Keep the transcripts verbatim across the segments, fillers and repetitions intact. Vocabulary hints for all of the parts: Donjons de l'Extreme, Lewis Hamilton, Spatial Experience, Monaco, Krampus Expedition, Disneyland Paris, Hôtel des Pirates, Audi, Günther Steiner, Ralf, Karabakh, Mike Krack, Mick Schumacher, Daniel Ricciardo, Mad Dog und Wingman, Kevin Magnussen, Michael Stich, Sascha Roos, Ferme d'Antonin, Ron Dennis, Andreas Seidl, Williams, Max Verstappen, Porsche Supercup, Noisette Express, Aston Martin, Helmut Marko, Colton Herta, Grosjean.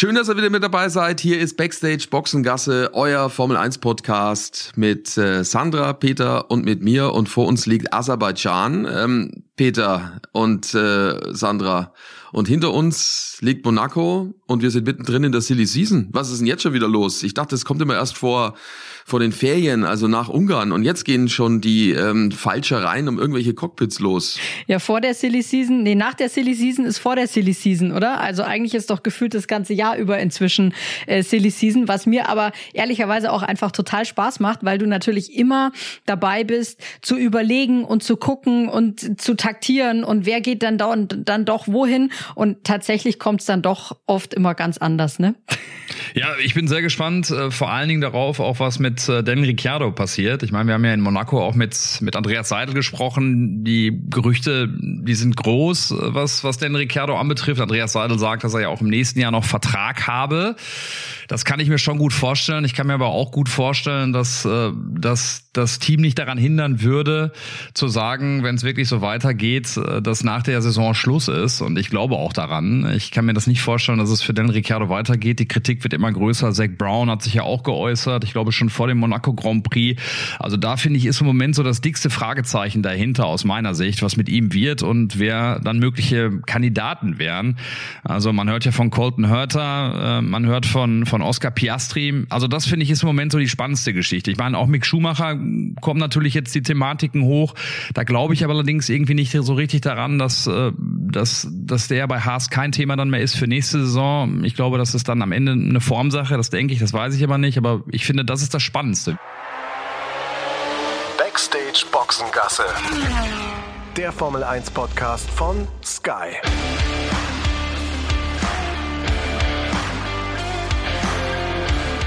Schön, dass ihr wieder mit dabei seid. Hier ist Backstage Boxengasse, euer Formel eins Podcast mit äh, Sandra, Peter und mit mir. Und vor uns liegt Aserbaidschan, ähm, Peter und äh, Sandra. Und hinter uns liegt Monaco und wir sind mittendrin in der Silly Season. Was ist denn jetzt schon wieder los? Ich dachte, es kommt immer erst vor, vor den Ferien, also nach Ungarn. Und jetzt gehen schon die ähm, Falschereien um irgendwelche Cockpits los. Ja, vor der Silly Season, nee, nach der Silly Season ist vor der Silly Season, oder? Also eigentlich ist doch gefühlt das ganze Jahr über inzwischen äh, Silly Season, was mir aber ehrlicherweise auch einfach total Spaß macht, weil du natürlich immer dabei bist, zu überlegen und zu gucken und zu taktieren und wer geht dann da und dann doch wohin. Und tatsächlich kommt es dann doch oft immer ganz anders, ne? Ja, ich bin sehr gespannt, äh, vor allen Dingen darauf, auch was mit äh, Daniel Ricciardo passiert. Ich meine, wir haben ja in Monaco auch mit mit Andreas Seidl gesprochen. Die Gerüchte, die sind groß, was was Daniel Ricciardo anbetrifft. Andreas Seidl sagt, dass er ja auch im nächsten Jahr noch Vertrag habe. Das kann ich mir schon gut vorstellen. Ich kann mir aber auch gut vorstellen, dass äh, dass das Team nicht daran hindern würde, zu sagen, wenn es wirklich so weitergeht, äh, dass nach der Saison Schluss ist. Und ich glaube auch daran. Ich kann mir das nicht vorstellen, dass es für Daniel Ricciardo weitergeht. Die Kritik wird immer größer. Zac Brown hat sich ja auch geäußert. Ich glaube, schon vor dem Monaco Grand Prix. Also da finde ich, ist im Moment so das dickste Fragezeichen dahinter aus meiner Sicht, was mit ihm wird und wer dann mögliche Kandidaten wären. Also man hört ja von Colton Herta, man hört von von Oscar Piastri. Also das finde ich ist im Moment so die spannendste Geschichte. Ich meine, auch Mick Schumacher kommen natürlich jetzt die Thematiken hoch. Da glaube ich aber allerdings irgendwie nicht so richtig daran, dass, dass, dass der bei Haas kein Thema dann mehr ist für nächste Saison. Ich glaube, das ist dann am Ende eine Formsache. Das denke ich, das weiß ich aber nicht. Aber ich finde, das ist das Spannendste. Backstage Boxengasse. Der Formel eins Podcast von Sky.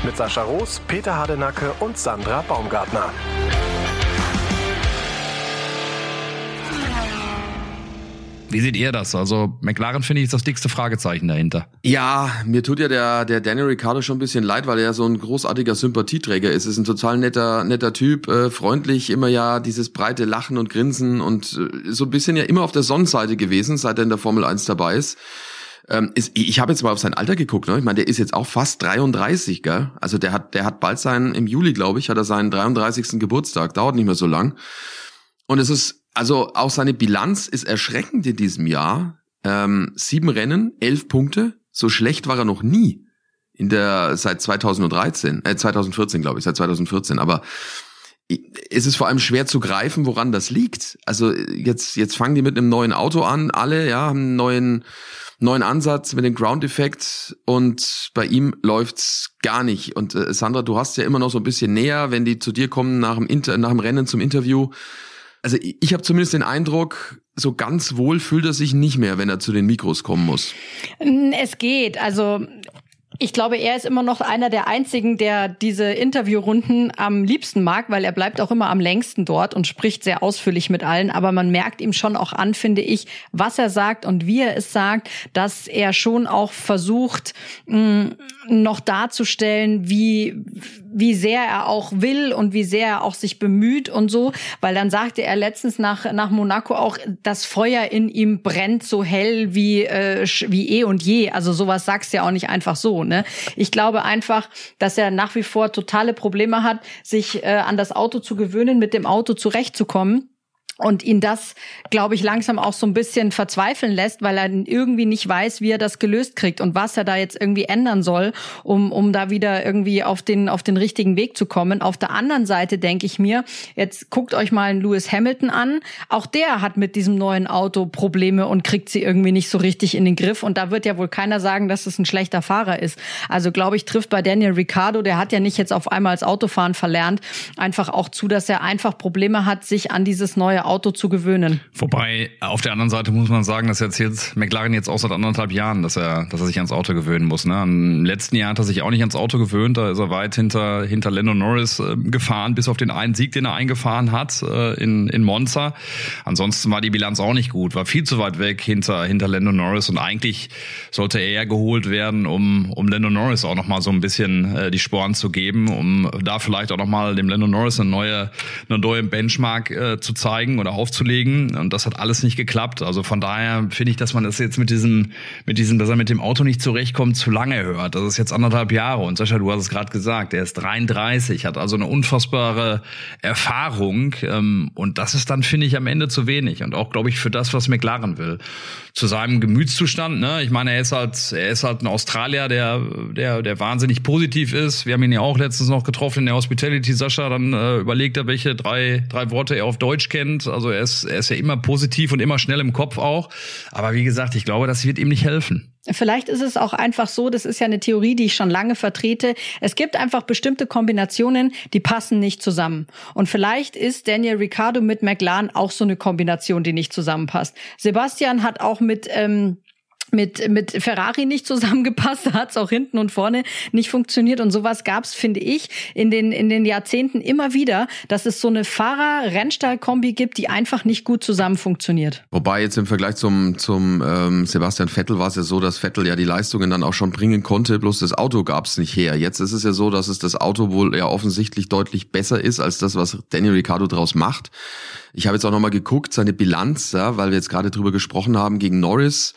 Mit Sascha Roos, Peter Hardenacke und Sandra Baumgartner. Wie seht ihr das? Also McLaren, finde ich, ist das dickste Fragezeichen dahinter. Ja, mir tut ja der der Daniel Ricciardo schon ein bisschen leid, weil er ja so ein großartiger Sympathieträger ist. Ist ein total netter netter Typ, äh, freundlich, immer ja dieses breite Lachen und Grinsen und äh, so ein bisschen ja immer auf der Sonnenseite gewesen, seit er in der Formel eins dabei ist. Ähm, ist, ich habe jetzt mal auf sein Alter geguckt, ne? Ich meine, der ist jetzt auch fast dreiunddreißig, gell? Also der hat der hat bald seinen, im Juli, glaube ich, hat er seinen dreiunddreißigsten Geburtstag. Dauert nicht mehr so lang. Und es ist, also auch seine Bilanz ist erschreckend in diesem Jahr. Ähm, sieben Rennen, elf Punkte. So schlecht war er noch nie in der seit zweitausenddreizehn, äh, zweitausendvierzehn, glaube ich, seit zweitausendvierzehn. Aber es ist vor allem schwer zu greifen, woran das liegt. Also jetzt jetzt fangen die mit einem neuen Auto an. Alle ja haben einen neuen neuen Ansatz mit dem Ground-Effekt und bei ihm läuft's gar nicht. Und äh, Sandra, du hast ja immer noch so ein bisschen näher, wenn die zu dir kommen nach dem Inter- nach dem Rennen zum Interview. Also ich habe zumindest den Eindruck, so ganz wohl fühlt er sich nicht mehr, wenn er zu den Mikros kommen muss. Es geht, also ich glaube, er ist immer noch einer der Einzigen, der diese Interviewrunden am liebsten mag, weil er bleibt auch immer am längsten dort und spricht sehr ausführlich mit allen. Aber man merkt ihm schon auch an, finde ich, was er sagt und wie er es sagt, dass er schon auch versucht, mh, noch darzustellen, wie wie sehr er auch will und wie sehr er auch sich bemüht und so. Weil dann sagte er letztens nach nach Monaco auch, das Feuer in ihm brennt so hell wie äh, wie eh und je. Also sowas sagst du ja auch nicht einfach so. Ich glaube einfach, dass er nach wie vor totale Probleme hat, sich äh, an das Auto zu gewöhnen, mit dem Auto zurechtzukommen. Und ihn das, glaube ich, langsam auch so ein bisschen verzweifeln lässt, weil er irgendwie nicht weiß, wie er das gelöst kriegt und was er da jetzt irgendwie ändern soll, um um da wieder irgendwie auf den auf den richtigen Weg zu kommen. Auf der anderen Seite denke ich mir, jetzt guckt euch mal einen Lewis Hamilton an. Auch der hat mit diesem neuen Auto Probleme und kriegt sie irgendwie nicht so richtig in den Griff. Und da wird ja wohl keiner sagen, dass es ein schlechter Fahrer ist. Also glaube ich, trifft bei Daniel Ricciardo, der hat ja nicht jetzt auf einmal das Autofahren verlernt, einfach auch zu, dass er einfach Probleme hat, sich an dieses neue Auto zu gewöhnen. Wobei, auf der anderen Seite muss man sagen, dass jetzt, jetzt McLaren jetzt auch seit anderthalb Jahren, dass er dass er sich ans Auto gewöhnen muss. Ne? Im letzten Jahr hat er sich auch nicht ans Auto gewöhnt, da ist er weit hinter hinter Lando Norris äh, gefahren, bis auf den einen Sieg, den er eingefahren hat äh, in in Monza. Ansonsten war die Bilanz auch nicht gut, war viel zu weit weg hinter hinter Lando Norris und eigentlich sollte er ja geholt werden, um um Lando Norris auch nochmal so ein bisschen äh, die Sporen zu geben, um da vielleicht auch nochmal dem Lando Norris eine neue eine neue Benchmark äh, zu zeigen. aufzuschlagen oder aufzulegen. Und das hat alles nicht geklappt. Also von daher finde ich, dass man das jetzt mit diesem, mit diesem, dass er mit dem Auto nicht zurechtkommt, zu lange hört. Das ist jetzt anderthalb Jahre. Und Sascha, du hast es gerade gesagt, er ist dreiunddreißig, hat also eine unfassbare Erfahrung. Und das ist dann, finde ich, am Ende zu wenig. Und auch, glaube ich, für das, was McLaren will. Zu seinem Gemütszustand, ne? Ich meine, er ist halt, er ist halt ein Australier, der, der, der wahnsinnig positiv ist. Wir haben ihn ja auch letztens noch getroffen in der Hospitality, Sascha. Dann äh, überlegt er, welche drei, drei Worte er auf Deutsch kennt. Also er ist, er ist ja immer positiv und immer schnell im Kopf auch. Aber wie gesagt, ich glaube, das wird ihm nicht helfen. Vielleicht ist es auch einfach so, das ist ja eine Theorie, die ich schon lange vertrete. Es gibt einfach bestimmte Kombinationen, die passen nicht zusammen. Und vielleicht ist Daniel Ricciardo mit McLaren auch so eine Kombination, die nicht zusammenpasst. Sebastian hat auch mit... Ähm Mit, mit Ferrari nicht zusammengepasst, da hat es auch hinten und vorne nicht funktioniert. Und sowas gab es, finde ich, in den in den Jahrzehnten immer wieder, dass es so eine Fahrer-Rennstall-Kombi gibt, die einfach nicht gut zusammen funktioniert. Wobei jetzt im Vergleich zum zum ähm, Sebastian Vettel war es ja so, dass Vettel ja die Leistungen dann auch schon bringen konnte, bloß das Auto gab es nicht her. Jetzt ist es ja so, dass es das Auto wohl ja offensichtlich deutlich besser ist, als das, was Daniel Ricciardo draus macht. Ich habe jetzt auch nochmal geguckt, seine Bilanz, ja, weil wir jetzt gerade drüber gesprochen haben, gegen Norris.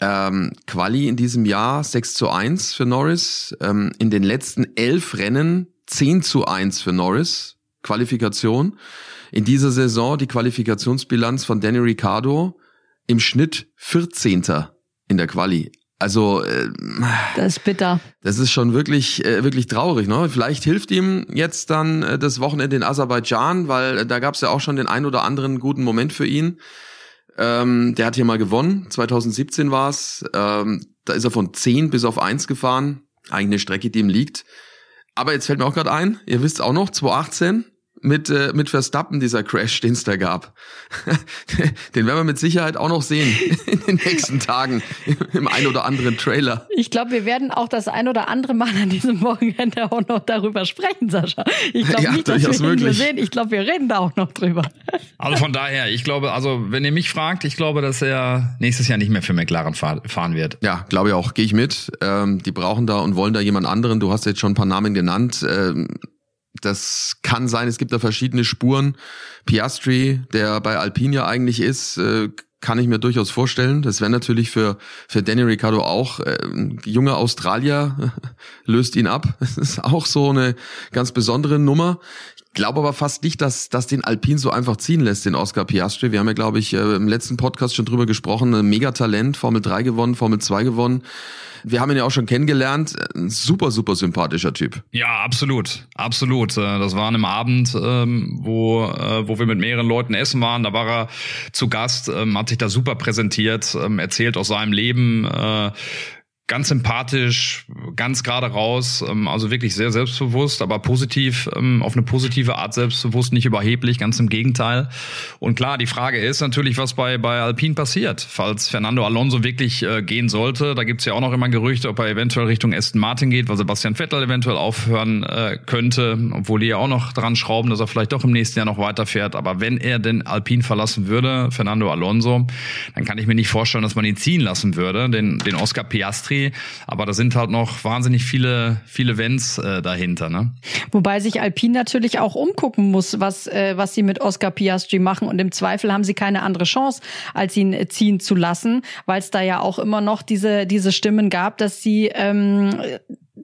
Ähm, Quali in diesem Jahr sechs zu eins für Norris, ähm, in den letzten elf Rennen zehn zu eins für Norris, Qualifikation. In dieser Saison die Qualifikationsbilanz von Daniel Ricciardo im Schnitt vierzehnter in der Quali. Also äh, das ist bitter. Das ist schon wirklich äh, wirklich traurig, ne? Vielleicht hilft ihm jetzt dann äh, das Wochenende in Aserbaidschan, weil äh, da gab es ja auch schon den ein oder anderen guten Moment für ihn. Ähm, der hat hier mal gewonnen, zwanzig siebzehn war es, ähm, da ist er von zehn bis auf eins gefahren, eigentlich eine Strecke, die ihm liegt. Aber jetzt fällt mir auch gerade ein, ihr wisst auch noch, zwanzig achtzehn mit äh, mit Verstappen, dieser Crash, den es da gab. Den werden wir mit Sicherheit auch noch sehen in den nächsten Tagen im, im ein oder anderen Trailer. Ich glaube, wir werden auch das ein oder andere Mal an diesem Wochenende auch noch darüber sprechen, Sascha. Ich glaube ja, nicht, dass das wir ihn sehen. Ich glaube, wir reden da auch noch drüber. Also von daher, ich glaube, also wenn ihr mich fragt, ich glaube, dass er nächstes Jahr nicht mehr für McLaren fahren wird. Ja, glaube ich auch. Gehe ich mit. Ähm, die brauchen da und wollen da jemand anderen. Du hast jetzt schon ein paar Namen genannt. Ähm, Das kann sein, es gibt da verschiedene Spuren. Piastri, der bei Alpine ja eigentlich ist, kann ich mir durchaus vorstellen. Das wäre natürlich für für Daniel Ricciardo auch. Ein junger Australier löst ihn ab. Das ist auch so eine ganz besondere Nummer. Ich glaube aber fast nicht, dass dass den Alpine so einfach ziehen lässt, den Oscar Piastri. Wir haben ja, glaube ich, im letzten Podcast schon drüber gesprochen. Ein Megatalent, Formel drei gewonnen, Formel zwei gewonnen. Wir haben ihn ja auch schon kennengelernt. Ein super, super sympathischer Typ. Ja, absolut. Absolut. Das war an einem Abend, wo, wo wir mit mehreren Leuten essen waren. Da war er zu Gast, hat sich da super präsentiert, erzählt aus seinem Leben. Ganz sympathisch, ganz gerade raus, also wirklich sehr selbstbewusst, aber positiv, auf eine positive Art selbstbewusst, nicht überheblich, ganz im Gegenteil. Und klar, die Frage ist natürlich, was bei bei Alpine passiert, falls Fernando Alonso wirklich äh, gehen sollte. Da gibt's ja auch noch immer Gerüchte, ob er eventuell Richtung Aston Martin geht, weil Sebastian Vettel eventuell aufhören äh, könnte, obwohl die ja auch noch dran schrauben, dass er vielleicht doch im nächsten Jahr noch weiterfährt. Aber wenn er denn Alpine verlassen würde, Fernando Alonso, dann kann ich mir nicht vorstellen, dass man ihn ziehen lassen würde, den den Oscar Piastri. Aber da sind halt noch wahnsinnig viele, viele Wenns äh, dahinter, ne? Wobei sich Alpine natürlich auch umgucken muss, was, äh, was sie mit Oscar Piastri machen. Und im Zweifel haben sie keine andere Chance, als ihn ziehen zu lassen, weil es da ja auch immer noch diese, diese Stimmen gab, dass sie, ähm,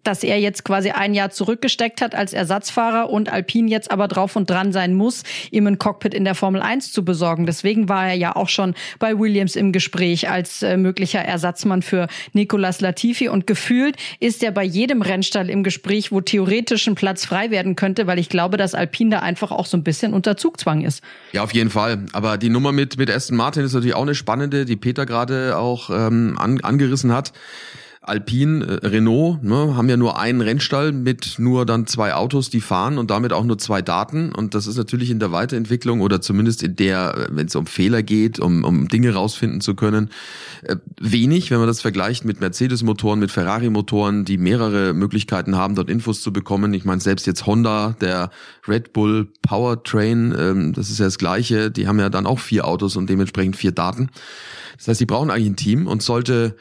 dass er jetzt quasi ein Jahr zurückgesteckt hat als Ersatzfahrer und Alpine jetzt aber drauf und dran sein muss, ihm ein Cockpit in der Formel eins zu besorgen. Deswegen war er ja auch schon bei Williams im Gespräch als äh, möglicher Ersatzmann für Nicolas Latifi. Und gefühlt ist er bei jedem Rennstall im Gespräch, wo theoretisch ein Platz frei werden könnte, weil ich glaube, dass Alpine da einfach auch so ein bisschen unter Zugzwang ist. Ja, auf jeden Fall. Aber die Nummer mit mit Aston Martin ist natürlich auch eine spannende, die Peter gerade auch ähm, an, angerissen hat. Alpine, äh, Renault, ne, haben ja nur einen Rennstall mit nur dann zwei Autos, die fahren und damit auch nur zwei Daten. Und das ist natürlich in der Weiterentwicklung oder zumindest in der, wenn es um Fehler geht, um, um Dinge rausfinden zu können, äh, wenig, wenn man das vergleicht mit Mercedes-Motoren, mit Ferrari-Motoren, die mehrere Möglichkeiten haben, dort Infos zu bekommen. Ich meine, selbst jetzt Honda, der Red Bull Powertrain, ähm, das ist ja das Gleiche. Die haben ja dann auch vier Autos und dementsprechend vier Daten. Das heißt, die brauchen eigentlich ein Team und sollte...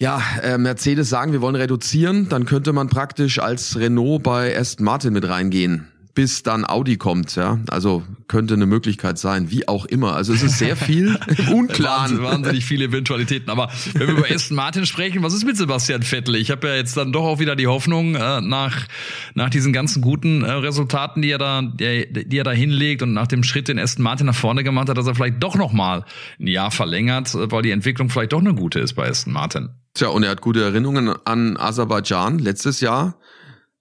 Ja, äh, Mercedes sagen, wir wollen reduzieren, dann könnte man praktisch als Renault bei Aston Martin mit reingehen. bis dann Audi kommt, ja. Also könnte eine Möglichkeit sein, wie auch immer. Also es ist sehr viel im Unklaren. Wahnsinnig viele Eventualitäten. Aber wenn wir über Aston Martin sprechen, was ist mit Sebastian Vettel? Ich habe ja jetzt dann doch auch wieder die Hoffnung, äh, nach nach diesen ganzen guten äh, Resultaten, die er da die, die er da hinlegt und nach dem Schritt, den Aston Martin nach vorne gemacht hat, dass er vielleicht doch nochmal ein Jahr verlängert, weil die Entwicklung vielleicht doch eine gute ist bei Aston Martin. Tja, und er hat gute Erinnerungen an Aserbaidschan letztes Jahr.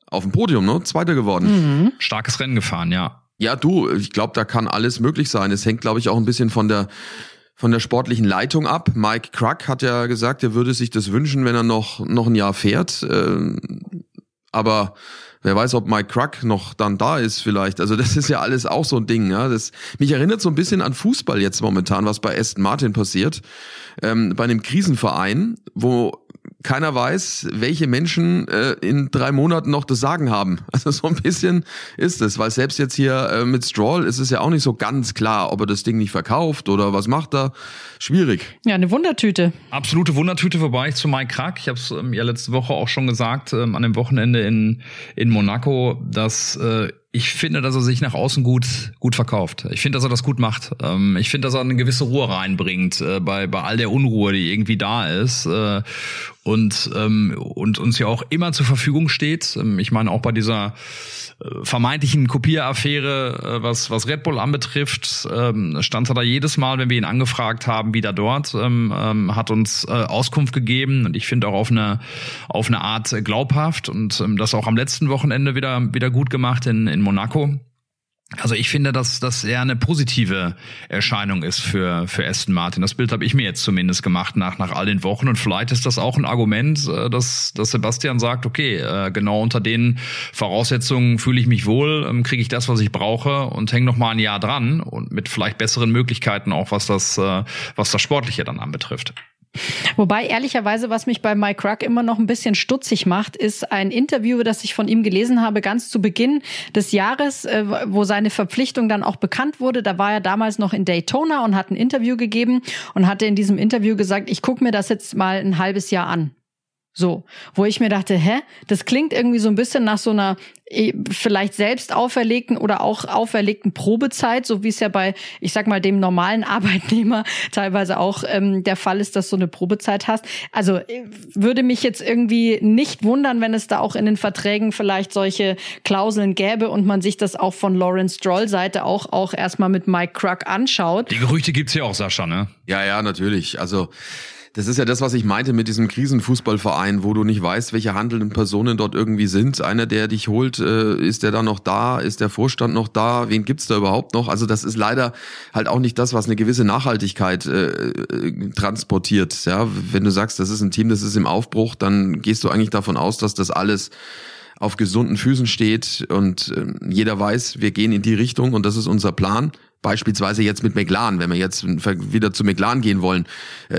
Auf dem Podium, ne? Zweiter geworden. Mhm. Starkes Rennen gefahren, ja. Ja, du, ich glaube, da kann alles möglich sein. Es hängt, glaube ich, auch ein bisschen von der von der sportlichen Leitung ab. Mike Krack hat ja gesagt, er würde sich das wünschen, wenn er noch noch ein Jahr fährt. Ähm, aber wer weiß, ob Mike Krack noch dann da ist vielleicht. Also das ist ja alles auch so ein Ding. Ja? Das, mich erinnert so ein bisschen an Fußball jetzt momentan, was bei Aston Martin passiert. Ähm, bei einem Krisenverein, wo keiner weiß, welche Menschen äh, in drei Monaten noch das Sagen haben. Also so ein bisschen ist es, weil selbst jetzt hier äh, mit Stroll ist es ja auch nicht so ganz klar, ob er das Ding nicht verkauft oder was macht er. Schwierig. Ja, eine Wundertüte. Absolute Wundertüte, wobei ich zu Mike Krack, ich habe es ähm, ja letzte Woche auch schon gesagt, ähm, an dem Wochenende in in Monaco, dass äh, ich finde, dass er sich nach außen gut gut verkauft. Ich finde, dass er das gut macht. Ähm, ich finde, dass er eine gewisse Ruhe reinbringt äh, bei bei all der Unruhe, die irgendwie da ist äh, und ähm, und uns ja auch immer zur Verfügung steht. Ähm, ich meine auch bei dieser äh, vermeintlichen Kopieraffäre, äh, was was Red Bull anbetrifft, ähm, stand er da jedes Mal, wenn wir ihn angefragt haben, wieder dort, ähm, ähm, hat uns äh, Auskunft gegeben und ich finde auch auf eine auf eine Art glaubhaft und ähm, das auch am letzten Wochenende wieder wieder gut gemacht in in Monaco. Also ich finde, dass das eher eine positive Erscheinung ist für für Aston Martin. Das Bild habe ich mir jetzt zumindest gemacht nach nach all den Wochen und vielleicht ist das auch ein Argument, dass dass Sebastian sagt, okay, genau unter den Voraussetzungen fühle ich mich wohl, kriege ich das, was ich brauche und hänge noch mal ein Jahr dran und mit vielleicht besseren Möglichkeiten auch, was das was das Sportliche dann anbetrifft. Wobei, ehrlicherweise, was mich bei Mike Krack immer noch ein bisschen stutzig macht, ist ein Interview, das ich von ihm gelesen habe, ganz zu Beginn des Jahres, wo seine Verpflichtung dann auch bekannt wurde. Da war er damals noch in Daytona und hat ein Interview gegeben und hatte in diesem Interview gesagt, ich gucke mir das jetzt mal ein halbes Jahr an. So, wo ich mir dachte, hä, das klingt irgendwie so ein bisschen nach so einer vielleicht selbst auferlegten oder auch auferlegten Probezeit, so wie es ja bei, ich sag mal, dem normalen Arbeitnehmer teilweise auch ähm, der Fall ist, dass du eine Probezeit hast. Also würde mich jetzt irgendwie nicht wundern, wenn es da auch in den Verträgen vielleicht solche Klauseln gäbe und man sich das auch von Lawrence Stroll Seite auch auch erstmal mit Mike Krack anschaut. Die Gerüchte gibt's ja auch, Sascha, ne? Ja, ja, natürlich. Also das ist ja das, was ich meinte mit diesem Krisenfußballverein, wo du nicht weißt, welche handelnden Personen dort irgendwie sind. Einer, der dich holt, ist der da noch da? Ist der Vorstand noch da? Wen gibt's da überhaupt noch? Also das ist leider halt auch nicht das, was eine gewisse Nachhaltigkeit äh, transportiert. Ja, wenn du sagst, das ist ein Team, das ist im Aufbruch, dann gehst du eigentlich davon aus, dass das alles auf gesunden Füßen steht und äh, jeder weiß, wir gehen in die Richtung und das ist unser Plan. Beispielsweise jetzt mit McLaren, wenn wir jetzt wieder zu McLaren gehen wollen.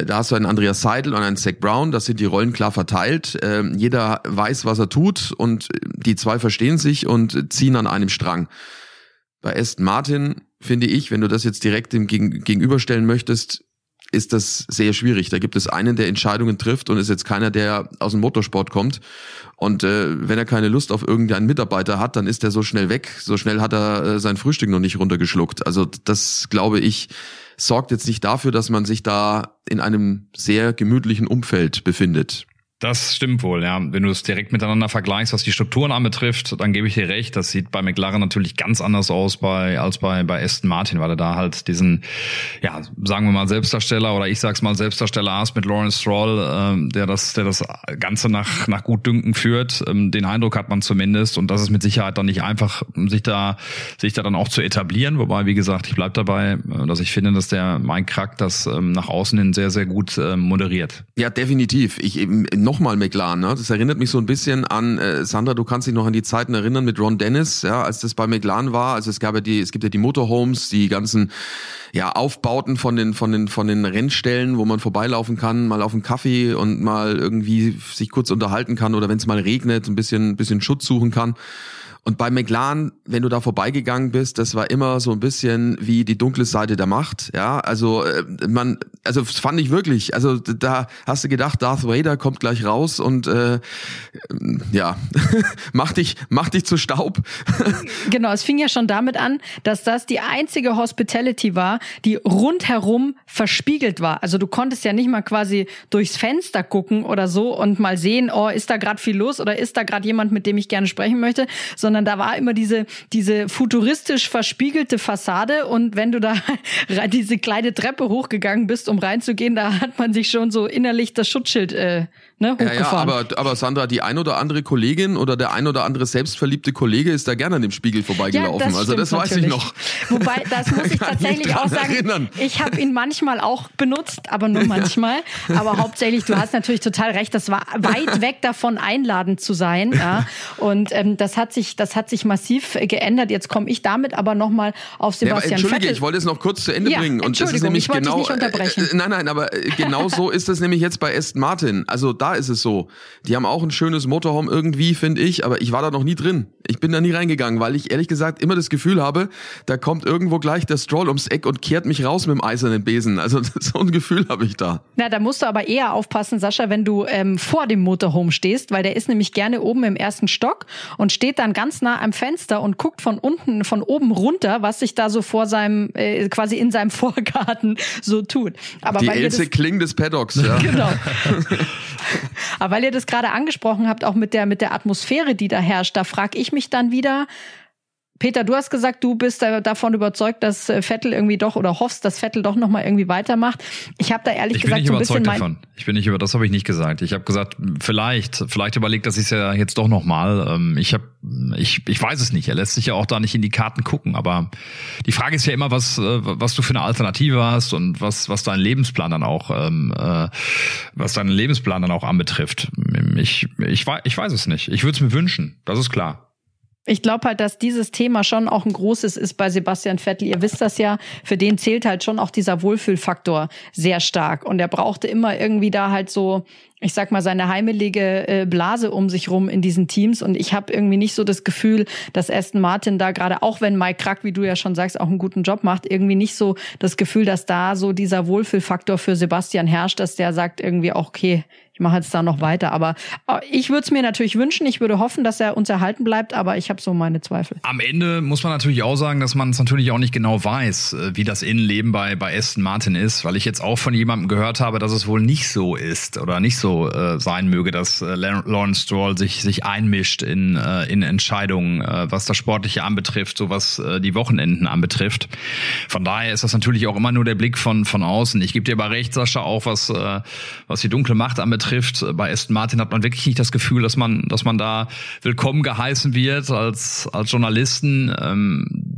Da hast du einen Andreas Seidl und einen Zac Brown, das sind die Rollen klar verteilt. Jeder weiß, was er tut und die zwei verstehen sich und ziehen an einem Strang. Bei Aston Martin, finde ich, wenn du das jetzt direkt dem gegenüberstellen möchtest, ist das sehr schwierig. Da gibt es einen, der Entscheidungen trifft und ist jetzt keiner, der aus dem Motorsport kommt. Und äh, wenn er keine Lust auf irgendeinen Mitarbeiter hat, dann ist der so schnell weg. So schnell hat er äh, sein Frühstück noch nicht runtergeschluckt. Also das, glaube ich, sorgt jetzt nicht dafür, dass man sich da in einem sehr gemütlichen Umfeld befindet. Das stimmt wohl, ja. Wenn du es direkt miteinander vergleichst, was die Strukturen anbetrifft, dann gebe ich dir recht. Das sieht bei McLaren natürlich ganz anders aus bei, als bei, bei Aston Martin, weil er da halt diesen, ja, sagen wir mal Selbstdarsteller oder ich sag's mal Selbstdarsteller hast mit Lawrence Stroll, äh, der das, der das Ganze nach, nach Gutdünken führt. Ähm, den Eindruck hat man zumindest. Und das ist mit Sicherheit dann nicht einfach, sich da, sich da dann auch zu etablieren. Wobei, wie gesagt, ich bleib dabei, dass ich finde, dass der Mike Krack das ähm, nach außen hin sehr, sehr gut äh, moderiert. Ja, definitiv. Ich eben, nochmal McLaren, ne? Das erinnert mich so ein bisschen an, äh, Sandra, du kannst dich noch an die Zeiten erinnern mit Ron Dennis, ja, als das bei McLaren war. Also es gab ja die, es gibt ja die Motorhomes, die ganzen, ja, Aufbauten von den, von den, von den Rennstellen, wo man vorbeilaufen kann, mal auf einen Kaffee und mal irgendwie sich kurz unterhalten kann oder wenn es mal regnet, ein bisschen, ein bisschen Schutz suchen kann. Und bei McLaren, wenn du da vorbeigegangen bist, das war immer so ein bisschen wie die dunkle Seite der Macht, ja, also man, also fand ich wirklich, also da hast du gedacht, Darth Vader kommt gleich gleich raus und äh, ja, mach dich, mach dich zu Staub. Genau, es fing ja schon damit an, dass das die einzige Hospitality war, die rundherum verspiegelt war. Also du konntest ja nicht mal quasi durchs Fenster gucken oder so und mal sehen, oh, ist da gerade viel los oder ist da gerade jemand, mit dem ich gerne sprechen möchte, sondern da war immer diese, diese futuristisch verspiegelte Fassade, und wenn du da diese kleine Treppe hochgegangen bist, um reinzugehen, da hat man sich schon so innerlich das Schutzschild äh, ne, hochgefahren. Ja, ja, aber, aber Sandra, die ein oder andere Kollegin oder der ein oder andere selbstverliebte Kollege ist da gerne an dem Spiegel vorbeigelaufen. Ja, das also das natürlich. Weiß ich noch. Wobei, das muss ich tatsächlich auch sagen, erinnern. Ich habe ihn manchmal auch benutzt, aber nur manchmal. Ja. Aber hauptsächlich, du hast natürlich total recht, das war weit weg davon, einladend zu sein. Ja. Und ähm, das hat sich das hat sich massiv geändert. Jetzt komme ich damit aber nochmal auf Sebastian ja, Entschuldige, Vettel. Ich wollte es noch kurz zu Ende ja, bringen. Und das ist nämlich genau. Dich nicht unterbrechen. Äh, nein, nein, aber genau so ist das nämlich jetzt bei Aston Martin. Also da ist es so. Die haben auch ein schönes Motorhome irgendwie, finde ich, aber ich war da noch nie drin. Ich bin da nie reingegangen, weil ich ehrlich gesagt immer das Gefühl habe, da kommt irgendwo gleich der Stroll ums Eck und kehrt mich raus mit dem eisernen Besen. Also so ein Gefühl habe ich da. Na, da musst du aber eher aufpassen, Sascha, wenn du ähm, vor dem Motorhome stehst, weil der ist nämlich gerne oben im ersten Stock und steht dann ganz nah am Fenster und guckt von unten, von oben runter, was sich da so vor seinem, äh, quasi in seinem Vorgarten so tut. Aber die Else Kling des Paddocks, ja. Genau. Aber weil ihr das gerade angesprochen habt, auch mit der, mit der Atmosphäre, die da herrscht, da frage ich mich dann wieder, Peter, du hast gesagt, du bist davon überzeugt, dass Vettel irgendwie doch, oder hoffst, dass Vettel doch nochmal irgendwie weitermacht. Ich habe da ehrlich ich gesagt so ein bisschen... Ich bin nicht überzeugt davon. Ich bin nicht über, das habe ich nicht gesagt. Ich habe gesagt, vielleicht, vielleicht überlegt, dass ich es ja jetzt doch nochmal. Ich habe, ich, ich weiß es nicht. Er lässt sich ja auch da nicht in die Karten gucken. Aber die Frage ist ja immer, was, was du für eine Alternative hast und was, was deinen Lebensplan dann auch, äh, was deinen Lebensplan dann auch anbetrifft. Ich, ich, ich weiß es nicht. Ich würde es mir wünschen. Das ist klar. Ich glaube halt, dass dieses Thema schon auch ein großes ist bei Sebastian Vettel. Ihr wisst das ja, für den zählt halt schon auch dieser Wohlfühlfaktor sehr stark. Und er brauchte immer irgendwie da halt so, ich sag mal, seine heimelige Blase um sich rum in diesen Teams. Und ich habe irgendwie nicht so das Gefühl, dass Aston Martin da gerade, auch wenn Mike Krack, wie du ja schon sagst, auch einen guten Job macht, irgendwie nicht so das Gefühl, dass da so dieser Wohlfühlfaktor für Sebastian herrscht, dass der sagt irgendwie auch, okay, ich mache jetzt da noch weiter, aber ich würde es mir natürlich wünschen, ich würde hoffen, dass er uns erhalten bleibt, aber ich habe so meine Zweifel. Am Ende muss man natürlich auch sagen, dass man es natürlich auch nicht genau weiß, wie das Innenleben bei bei Aston Martin ist, weil ich jetzt auch von jemandem gehört habe, dass es wohl nicht so ist oder nicht so äh, sein möge, dass äh, Lawrence Stroll sich sich einmischt in äh, in Entscheidungen, äh, was das Sportliche anbetrifft, so was äh, die Wochenenden anbetrifft. Von daher ist das natürlich auch immer nur der Blick von von außen. Ich gebe dir aber recht, Sascha, auch was äh, was die dunkle Macht anbetrifft. Trifft. Bei Aston Martin hat man wirklich nicht das Gefühl, dass man, dass man da willkommen geheißen wird als, als Journalisten. Ähm,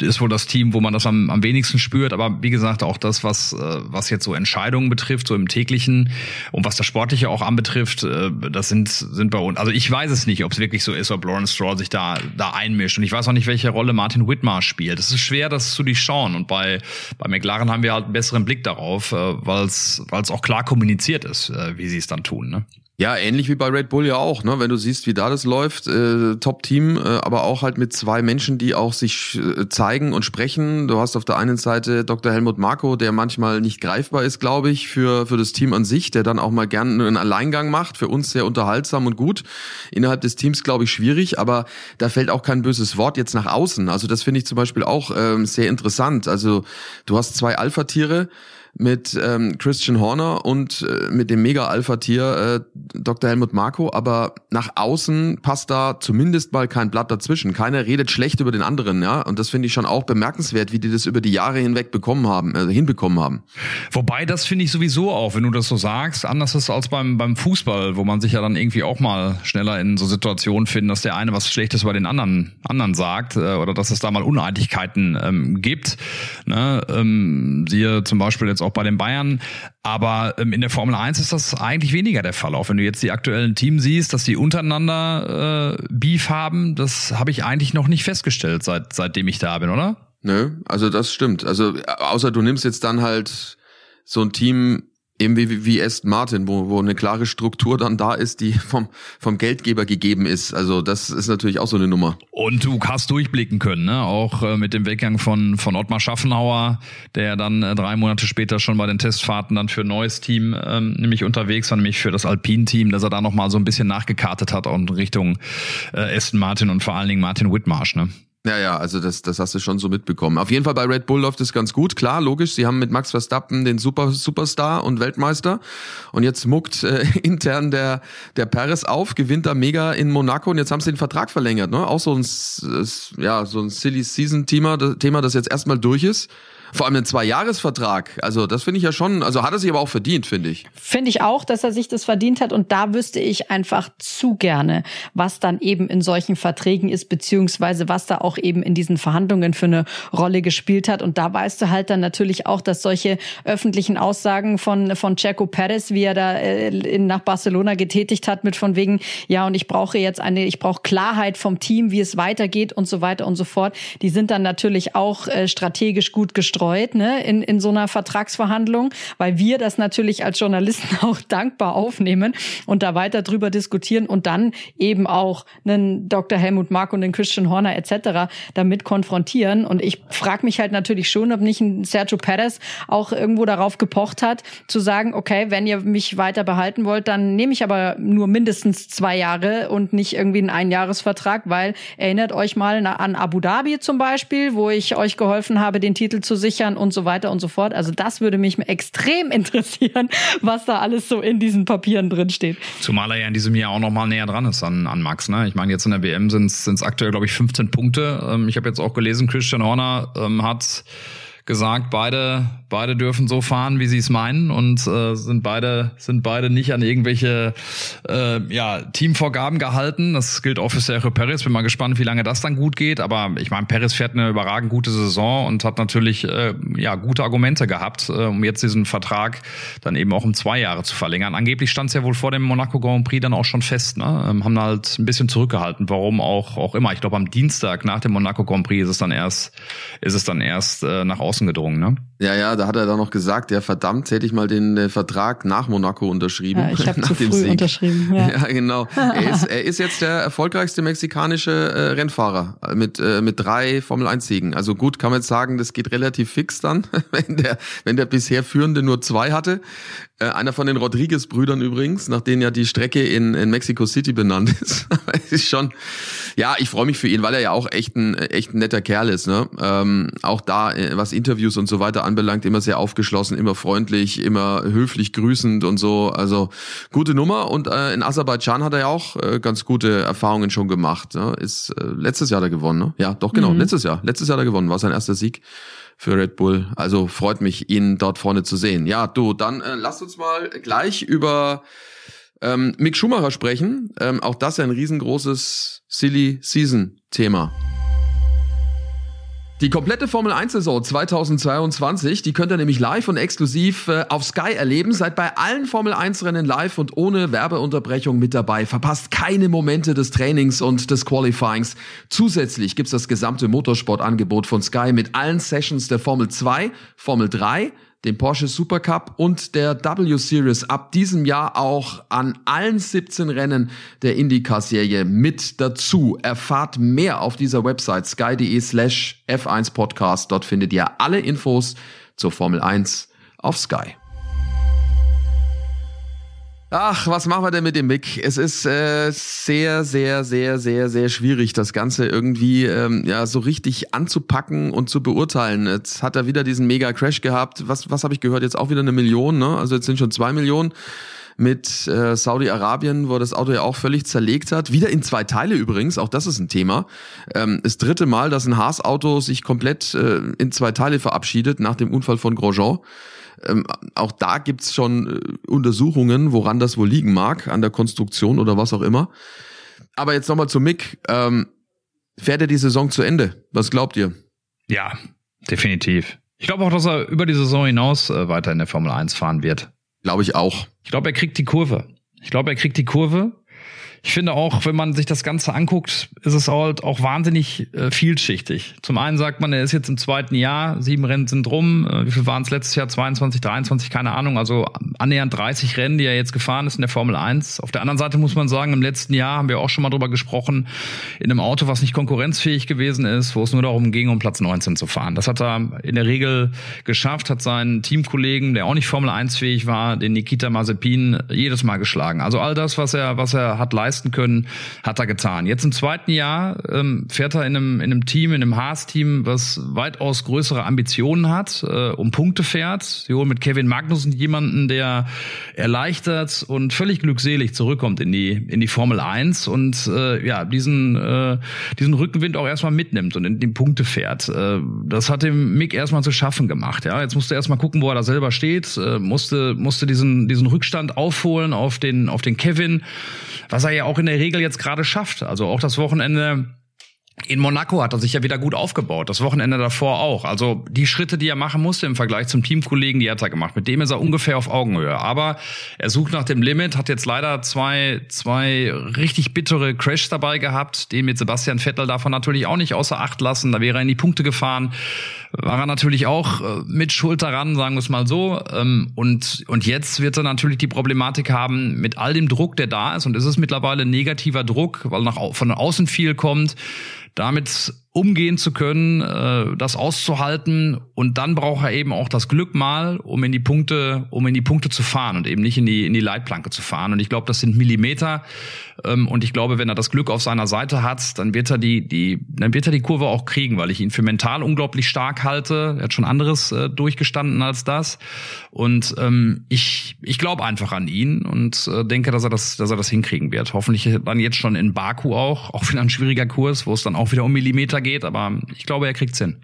ist wohl das Team, wo man das am, am wenigsten spürt. Aber wie gesagt, auch das, was, was jetzt so Entscheidungen betrifft, so im täglichen und was das Sportliche auch anbetrifft, das sind, sind bei uns. Also ich weiß es nicht, ob es wirklich so ist, ob Lawrence Stroll sich da, da einmischt. Und ich weiß auch nicht, welche Rolle Martin Whitmarsh spielt. Es ist schwer, das zu durchschauen. Und bei, bei McLaren haben wir halt einen besseren Blick darauf, weil es, weil es auch klar kommuniziert ist, wie sie es dann tun, ne? Ja, ähnlich wie bei Red Bull ja auch, ne? Wenn du siehst, wie da das läuft, äh, Top-Team, äh, aber auch halt mit zwei Menschen, die auch sich äh, zeigen und sprechen. Du hast auf der einen Seite Doktor Helmut Marko, der manchmal nicht greifbar ist, glaube ich, für für das Team an sich, der dann auch mal gern einen Alleingang macht. Für uns sehr unterhaltsam und gut. Innerhalb des Teams, glaube ich, schwierig, aber da fällt auch kein böses Wort jetzt nach außen. Also das finde ich zum Beispiel auch ähm, sehr interessant. Also du hast zwei Alpha-Tiere mit ähm, Christian Horner und äh, mit dem Mega-Alpha-Tier äh, Doktor Helmut Marko, aber nach außen passt da zumindest mal kein Blatt dazwischen. Keiner redet schlecht über den anderen, ja, und das finde ich schon auch bemerkenswert, wie die das über die Jahre hinweg bekommen haben, also hinbekommen haben. Wobei, das finde ich sowieso auch, wenn du das so sagst, anders ist als beim beim Fußball, wo man sich ja dann irgendwie auch mal schneller in so Situationen findet, dass der eine was Schlechtes über den anderen anderen sagt äh, oder dass es da mal Uneinigkeiten ähm, gibt. Ne? Ähm, siehe zum Beispiel jetzt auch bei den Bayern, aber ähm, in der Formel eins ist das eigentlich weniger der Fall, auch wenn du jetzt die aktuellen Teams siehst, dass die untereinander äh, Beef haben, das habe ich eigentlich noch nicht festgestellt, seit seitdem ich da bin, oder? Nö, also das stimmt. Also außer du nimmst jetzt dann halt so ein Team eben wie, wie Aston Martin, wo, wo eine klare Struktur dann da ist, die vom, vom Geldgeber gegeben ist. Also das ist natürlich auch so eine Nummer. Und du hast durchblicken können, ne? Auch äh, mit dem Weggang von, von Ottmar Schaffenhauer, der dann äh, drei Monate später schon bei den Testfahrten dann für ein neues Team ähm, nämlich unterwegs war, nämlich für das Alpine-Team, dass er da nochmal so ein bisschen nachgekartet hat in Richtung äh, Aston Martin und vor allen Dingen Martin Whitmarsh, ne? Ja, ja, also das, das hast du schon so mitbekommen. Auf jeden Fall bei Red Bull läuft es ganz gut. Klar, logisch, sie haben mit Max Verstappen den Super, Superstar und Weltmeister. Und jetzt muckt äh, intern der, der Perez auf, gewinnt da mega in Monaco. Und jetzt haben sie den Vertrag verlängert, ne? Auch so ein, ja, so ein Silly Season Thema, Thema, das jetzt erstmal durch ist. Vor allem ein Zwei-Jahres-Vertrag. Also das finde ich ja schon, also hat er sich aber auch verdient, finde ich. Finde ich auch, dass er sich das verdient hat. Und da wüsste ich einfach zu gerne, was dann eben in solchen Verträgen ist, beziehungsweise was da auch eben in diesen Verhandlungen für eine Rolle gespielt hat. Und da weißt du halt dann natürlich auch, dass solche öffentlichen Aussagen von von Checo Perez, wie er da äh, in, nach Barcelona getätigt hat, mit von wegen, ja, und ich brauche jetzt eine, ich brauche Klarheit vom Team, wie es weitergeht und so weiter und so fort. Die sind dann natürlich auch äh, strategisch gut gestreut. In, in so einer Vertragsverhandlung, weil wir das natürlich als Journalisten auch dankbar aufnehmen und da weiter drüber diskutieren und dann eben auch einen Doktor Helmut Marko und den Christian Horner et cetera damit konfrontieren. Und ich frage mich halt natürlich schon, ob nicht ein Sergio Perez auch irgendwo darauf gepocht hat, zu sagen, okay, wenn ihr mich weiter behalten wollt, dann nehme ich aber nur mindestens zwei Jahre und nicht irgendwie einen Einjahresvertrag, weil erinnert euch mal an Abu Dhabi zum Beispiel, wo ich euch geholfen habe, den Titel zu sichern und so weiter und so fort. Also das würde mich extrem interessieren, was da alles so in diesen Papieren drin steht. Zumal er ja in diesem Jahr auch nochmal näher dran ist an, an Max, ne? Ich meine, jetzt in der W M sind es aktuell, glaube ich, fünfzehn Punkte. Ähm, ich habe jetzt auch gelesen, Christian Horner ähm, hat gesagt, beide beide dürfen so fahren, wie sie es meinen, und äh, sind beide sind beide nicht an irgendwelche äh, ja, Teamvorgaben gehalten. Das gilt auch für Sergio Perez. Bin mal gespannt, wie lange das dann gut geht. Aber ich meine, Perez fährt eine überragend gute Saison und hat natürlich äh, ja gute Argumente gehabt, äh, um jetzt diesen Vertrag dann eben auch um zwei Jahre zu verlängern. Angeblich stand es ja wohl vor dem Monaco Grand Prix dann auch schon fest, ne? Ähm, haben halt ein bisschen zurückgehalten, warum auch auch immer. Ich glaube, am Dienstag nach dem Monaco Grand Prix ist es dann erst ist es dann erst äh, nach außen gedrungen, ne? Ja, ja, da hat er dann noch gesagt, ja verdammt, hätte ich mal den äh, Vertrag nach Monaco unterschrieben. Ja, ich habe zu früh Sieg. unterschrieben. Ja, ja genau. er, ist, er ist jetzt der erfolgreichste mexikanische äh, Rennfahrer mit äh, mit drei Formel eins Siegen. Also gut, kann man jetzt sagen, das geht relativ fix dann, wenn der wenn der bisher Führende nur zwei hatte. Äh, einer von den Rodriguez-Brüdern übrigens, nach denen ja die Strecke in in Mexico City benannt ist. Es ist schon, ja, ich freue mich für ihn, weil er ja auch echt ein echt ein netter Kerl ist, ne? Ähm, auch da, äh, was Interviews und so weiter anbelangt, immer sehr aufgeschlossen, immer freundlich, immer höflich grüßend und so. Also gute Nummer. Und äh, in Aserbaidschan hat er ja auch äh, ganz gute Erfahrungen schon gemacht. Ne? Ist äh, letztes Jahr da gewonnen, ne? Ja, doch genau, mhm. letztes Jahr. Letztes Jahr da gewonnen, war sein erster Sieg für Red Bull. Also freut mich, ihn dort vorne zu sehen. Ja, du, dann äh, lasst uns mal gleich über ähm, Mick Schumacher sprechen. Ähm, auch das ist ein riesengroßes Silly-Season-Thema. Die komplette Formel eins Saison zweitausendzweiundzwanzig, die könnt ihr nämlich live und exklusiv äh, auf Sky erleben. Seid bei allen Formel eins Rennen live und ohne Werbeunterbrechung mit dabei. Verpasst keine Momente des Trainings und des Qualifyings. Zusätzlich gibt's das gesamte Motorsportangebot von Sky mit allen Sessions der Formel zwei, Formel drei, dem Porsche Supercup und der W-Series ab diesem Jahr auch an allen siebzehn Rennen der IndyCar-Serie mit dazu. Erfahrt mehr auf dieser Website sky punkt de slash F eins Podcast. Dort findet ihr alle Infos zur Formel eins auf Sky. Ach, was machen wir denn mit dem Mick? Es ist äh, sehr, sehr, sehr, sehr, sehr schwierig, das Ganze irgendwie ähm, ja so richtig anzupacken und zu beurteilen. Jetzt hat er wieder diesen Mega-Crash gehabt. Was, was habe ich gehört? Jetzt auch wieder eine Million, ne? Also jetzt sind schon zwei Millionen mit äh, Saudi-Arabien, wo er das Auto ja auch völlig zerlegt hat. Wieder in zwei Teile übrigens, auch das ist ein Thema. Ähm, das dritte Mal, dass ein Haas-Auto sich komplett äh, in zwei Teile verabschiedet nach dem Unfall von Grosjean. Ähm, auch da gibt's schon äh, Untersuchungen, woran das wohl liegen mag, an der Konstruktion oder was auch immer. Aber jetzt nochmal zu Mick. Ähm, fährt er die Saison zu Ende? Was glaubt ihr? Ja, definitiv. Ich glaube auch, dass er über die Saison hinaus äh, weiter in der Formel eins fahren wird. Glaube ich auch. Ich glaube, er kriegt die Kurve. Ich glaube, er kriegt die Kurve. ich finde auch, wenn man sich das Ganze anguckt, ist es halt auch wahnsinnig äh, vielschichtig. Zum einen sagt man, er ist jetzt im zweiten Jahr, sieben Rennen sind rum, äh, wie viel waren es letztes Jahr, zweiundzwanzig, dreiundzwanzig, keine Ahnung, also annähernd dreißig Rennen, die er jetzt gefahren ist in der Formel eins. Auf der anderen Seite muss man sagen, im letzten Jahr haben wir auch schon mal drüber gesprochen, in einem Auto, was nicht konkurrenzfähig gewesen ist, wo es nur darum ging, um Platz neunzehn zu fahren. Das hat er in der Regel geschafft, hat seinen Teamkollegen, der auch nicht Formel eins-fähig war, den Nikita Mazepin, jedes Mal geschlagen. Also all das, was er, was er hat leisten können, hat er getan. Jetzt im zweiten Jahr ähm, fährt er in einem, in einem Team, in einem Haas-Team, was weitaus größere Ambitionen hat, äh, um Punkte fährt. Sie holen mit Kevin Magnussen jemanden, der erleichtert und völlig glückselig zurückkommt in die, in die Formel eins und äh, ja, diesen, äh, diesen Rückenwind auch erstmal mitnimmt und in den Punkte fährt. Äh, das hat dem Mick erstmal zu schaffen gemacht. Ja, jetzt musste er erstmal gucken, wo er da selber steht, äh, musste, musste diesen, diesen Rückstand aufholen auf den, auf den Kevin, was er ja auch in der Regel jetzt gerade schafft. Also auch das Wochenende in Monaco hat er sich ja wieder gut aufgebaut, das Wochenende davor auch. Also die Schritte, die er machen musste im Vergleich zum Teamkollegen, die hat er gemacht. Mit dem ist er ungefähr auf Augenhöhe. Aber er sucht nach dem Limit, hat jetzt leider zwei zwei richtig bittere Crashs dabei gehabt. Den mit Sebastian Vettel darf er natürlich auch nicht außer Acht lassen. Da wäre er in die Punkte gefahren. War er natürlich auch mit Schuld daran, sagen wir es mal so. Und und jetzt wird er natürlich die Problematik haben, mit all dem Druck, der da ist. Und es ist mittlerweile negativer Druck, weil nach von außen viel kommt, damit umgehen zu können, äh, das auszuhalten, und dann braucht er eben auch das Glück mal, um in die Punkte, um in die Punkte zu fahren und eben nicht in die in die Leitplanke zu fahren. Und ich glaube, das sind Millimeter. Ähm, und ich glaube, wenn er das Glück auf seiner Seite hat, dann wird er die die dann wird er die Kurve auch kriegen, weil ich ihn für mental unglaublich stark halte. Er hat schon anderes äh, durchgestanden als das. Und ähm, ich ich glaube einfach an ihn und äh, denke, dass er das dass er das hinkriegen wird. Hoffentlich dann jetzt schon in Baku auch, auch wieder ein schwieriger Kurs, wo es dann auch wieder um Millimeter geht. geht, aber ich glaube, er kriegt's hin.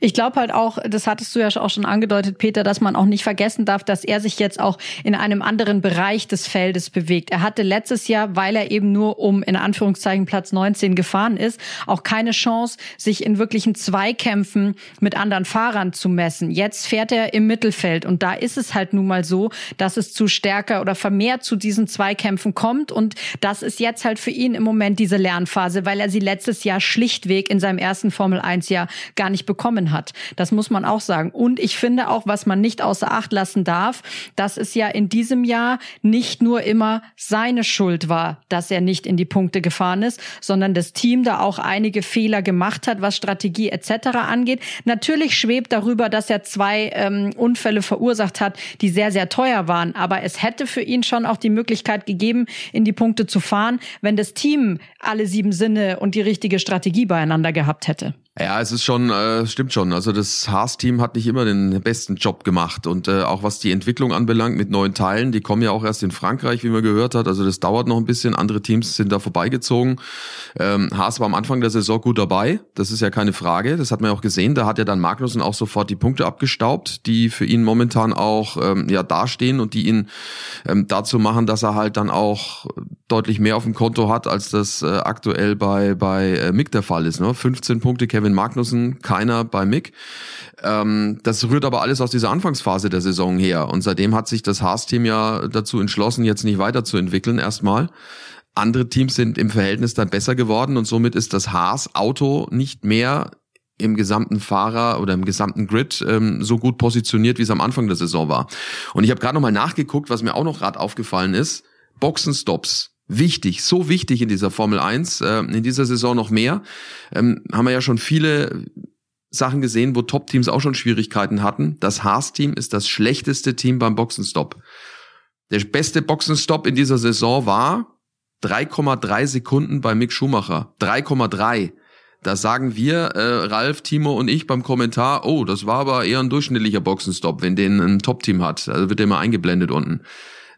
Ich glaube halt auch, das hattest du ja auch schon angedeutet, Peter, dass man auch nicht vergessen darf, dass er sich jetzt auch in einem anderen Bereich des Feldes bewegt. Er hatte letztes Jahr, weil er eben nur um, in Anführungszeichen, Platz neunzehn gefahren ist, auch keine Chance, sich in wirklichen Zweikämpfen mit anderen Fahrern zu messen. Jetzt fährt er im Mittelfeld und da ist es halt nun mal so, dass es zu stärker oder vermehrt zu diesen Zweikämpfen kommt, und das ist jetzt halt für ihn im Moment diese Lernphase, weil er sie letztes Jahr schlichtweg in seinem ersten Formel eins Jahr gar nicht bekommen hat. Das muss man auch sagen. Und ich finde auch, was man nicht außer Acht lassen darf, dass es ja in diesem Jahr nicht nur immer seine Schuld war, dass er nicht in die Punkte gefahren ist, sondern das Team da auch einige Fehler gemacht hat, was Strategie et cetera angeht. Natürlich schwebt darüber, dass er zwei ähm, Unfälle verursacht hat, die sehr, sehr teuer waren. Aber es hätte für ihn schon auch die Möglichkeit gegeben, in die Punkte zu fahren, wenn das Team alle sieben Sinne und die richtige Strategie beieinander gehabt hätte. Ja, es ist schon, äh, stimmt schon. Also das Haas-Team hat nicht immer den besten Job gemacht, und äh, auch was die Entwicklung anbelangt mit neuen Teilen, die kommen ja auch erst in Frankreich, wie man gehört hat. Also das dauert noch ein bisschen. Andere Teams sind da vorbeigezogen. Ähm, Haas war am Anfang der Saison gut dabei. Das ist ja keine Frage. Das hat man ja auch gesehen. Da hat ja dann Magnussen auch sofort die Punkte abgestaubt, die für ihn momentan auch ähm, ja dastehen und die ihn ähm, dazu machen, dass er halt dann auch deutlich mehr auf dem Konto hat, als das äh, aktuell bei bei äh, Mick der Fall ist. Ne? fünfzehn Punkte Kevin Magnussen, keiner bei Mick. Ähm, das rührt aber alles aus dieser Anfangsphase der Saison her. Und seitdem hat sich das Haas-Team ja dazu entschlossen, jetzt nicht weiterzuentwickeln erstmal. Andere Teams sind im Verhältnis dann besser geworden, und somit ist das Haas-Auto nicht mehr im gesamten Fahrer oder im gesamten Grid ähm, so gut positioniert, wie es am Anfang der Saison war. Und ich habe gerade nochmal nachgeguckt, was mir auch noch gerade aufgefallen ist. Boxenstops. Wichtig, so wichtig in dieser Formel eins, äh, in dieser Saison noch mehr. Ähm, haben wir ja schon viele Sachen gesehen, wo Top-Teams auch schon Schwierigkeiten hatten. Das Haas-Team ist das schlechteste Team beim Boxenstopp. Der beste Boxenstopp in dieser Saison war drei Komma drei Sekunden bei Mick Schumacher. drei Komma drei. Da sagen wir, äh, Ralf, Timo und ich beim Kommentar, oh, das war aber eher ein durchschnittlicher Boxenstopp, wenn den ein Top-Team hat. Also wird der mal eingeblendet unten.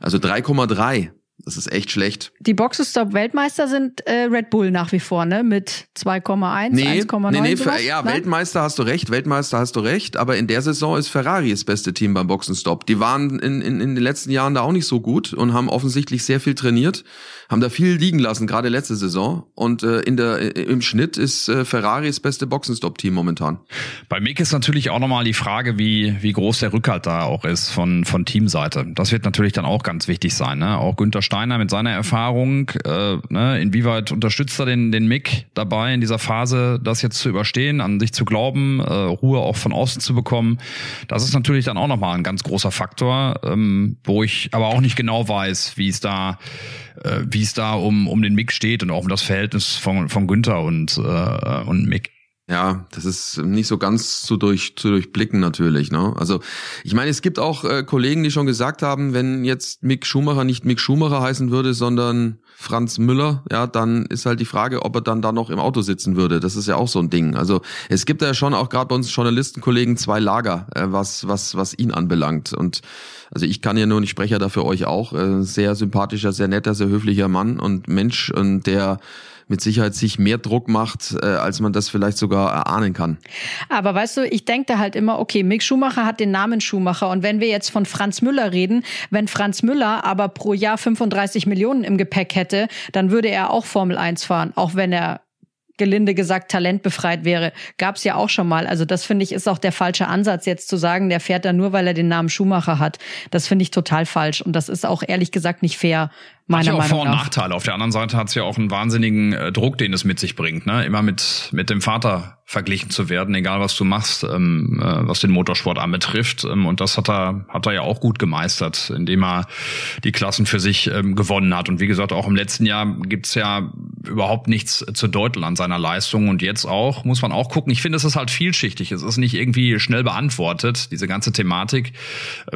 Also drei Komma drei. Das ist echt schlecht. Die Boxenstopp-Weltmeister sind äh, Red Bull nach wie vor, ne? Mit zwei Komma eins, nee, eins Komma neun. Nee, nee, sowas? Ja, Nein? Weltmeister hast du recht, Weltmeister hast du recht. Aber in der Saison ist Ferrari das beste Team beim Boxenstopp. Die waren in, in, in den letzten Jahren da auch nicht so gut und haben offensichtlich sehr viel trainiert, haben da viel liegen lassen, gerade letzte Saison. Und äh, in der, äh, im Schnitt ist äh, Ferrari das beste Boxenstopp-Team momentan. Bei Mick ist natürlich auch nochmal die Frage, wie, wie groß der Rückhalt da auch ist von, von Teamseite. Das wird natürlich dann auch ganz wichtig sein, ne? Auch Günther Günther Steiner mit seiner Erfahrung, äh, ne, inwieweit unterstützt er den, den Mick dabei in dieser Phase, das jetzt zu überstehen, an sich zu glauben, äh, Ruhe auch von außen zu bekommen. Das ist natürlich dann auch nochmal ein ganz großer Faktor, ähm, wo ich aber auch nicht genau weiß, wie es da, äh, wie es da um, um den Mick steht und auch um das Verhältnis von, von Günther und, äh, und Mick. Ja, das ist nicht so ganz zu, durch, zu durchblicken natürlich, ne? Also ich meine, es gibt auch äh, Kollegen, die schon gesagt haben, wenn jetzt Mick Schumacher nicht Mick Schumacher heißen würde, sondern Franz Müller, ja, dann ist halt die Frage, ob er dann da noch im Auto sitzen würde. Das ist ja auch so ein Ding. Also es gibt ja schon auch gerade bei uns Journalistenkollegen zwei Lager, äh, was was was ihn anbelangt. Und also ich kann ja nur, ich spreche ja da für euch auch, äh, sehr sympathischer, sehr netter, sehr höflicher Mann und Mensch, und der mit Sicherheit sich mehr Druck macht, äh, als man das vielleicht sogar erahnen kann. Aber weißt du, ich denke da halt immer, okay, Mick Schumacher hat den Namen Schumacher, und wenn wir jetzt von Franz Müller reden, wenn Franz Müller aber pro Jahr fünfunddreißig Millionen im Gepäck hätte, dann würde er auch Formel eins fahren, auch wenn er gelinde gesagt talentbefreit wäre. Gab's ja auch schon mal. Also das, finde ich, ist auch der falsche Ansatz, jetzt zu sagen, der fährt da nur, weil er den Namen Schumacher hat. Das finde ich total falsch, und das ist auch ehrlich gesagt nicht fair, meiner Meinung nach. Hat ja auch Vor- und Nachteile. Auf der anderen Seite hat's ja auch einen wahnsinnigen äh, Druck, den es mit sich bringt, ne? Immer mit mit dem Vater verglichen zu werden, egal was du machst, ähm, äh, was den Motorsport anbetrifft. Ähm, und das hat er hat er ja auch gut gemeistert, indem er die Klassen für sich ähm, gewonnen hat. Und wie gesagt, auch im letzten Jahr gibt's ja überhaupt nichts zu deuteln an seiner Leistung. Und jetzt auch, muss man auch gucken. Ich finde, es ist halt vielschichtig. Es ist nicht irgendwie schnell beantwortet, diese ganze Thematik.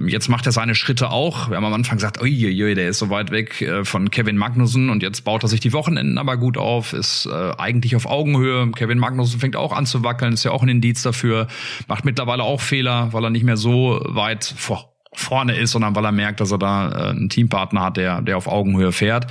Jetzt macht er seine Schritte auch. Wir haben am Anfang gesagt, uiuiui, der ist so weit weg von Kevin Magnussen. Und jetzt baut er sich die Wochenenden aber gut auf, ist eigentlich auf Augenhöhe. Kevin Magnussen fängt auch an zu wackeln, ist ja auch ein Indiz dafür. Macht mittlerweile auch Fehler, weil er nicht mehr so weit vor vorne ist, sondern weil er merkt, dass er da einen Teampartner hat, der der auf Augenhöhe fährt.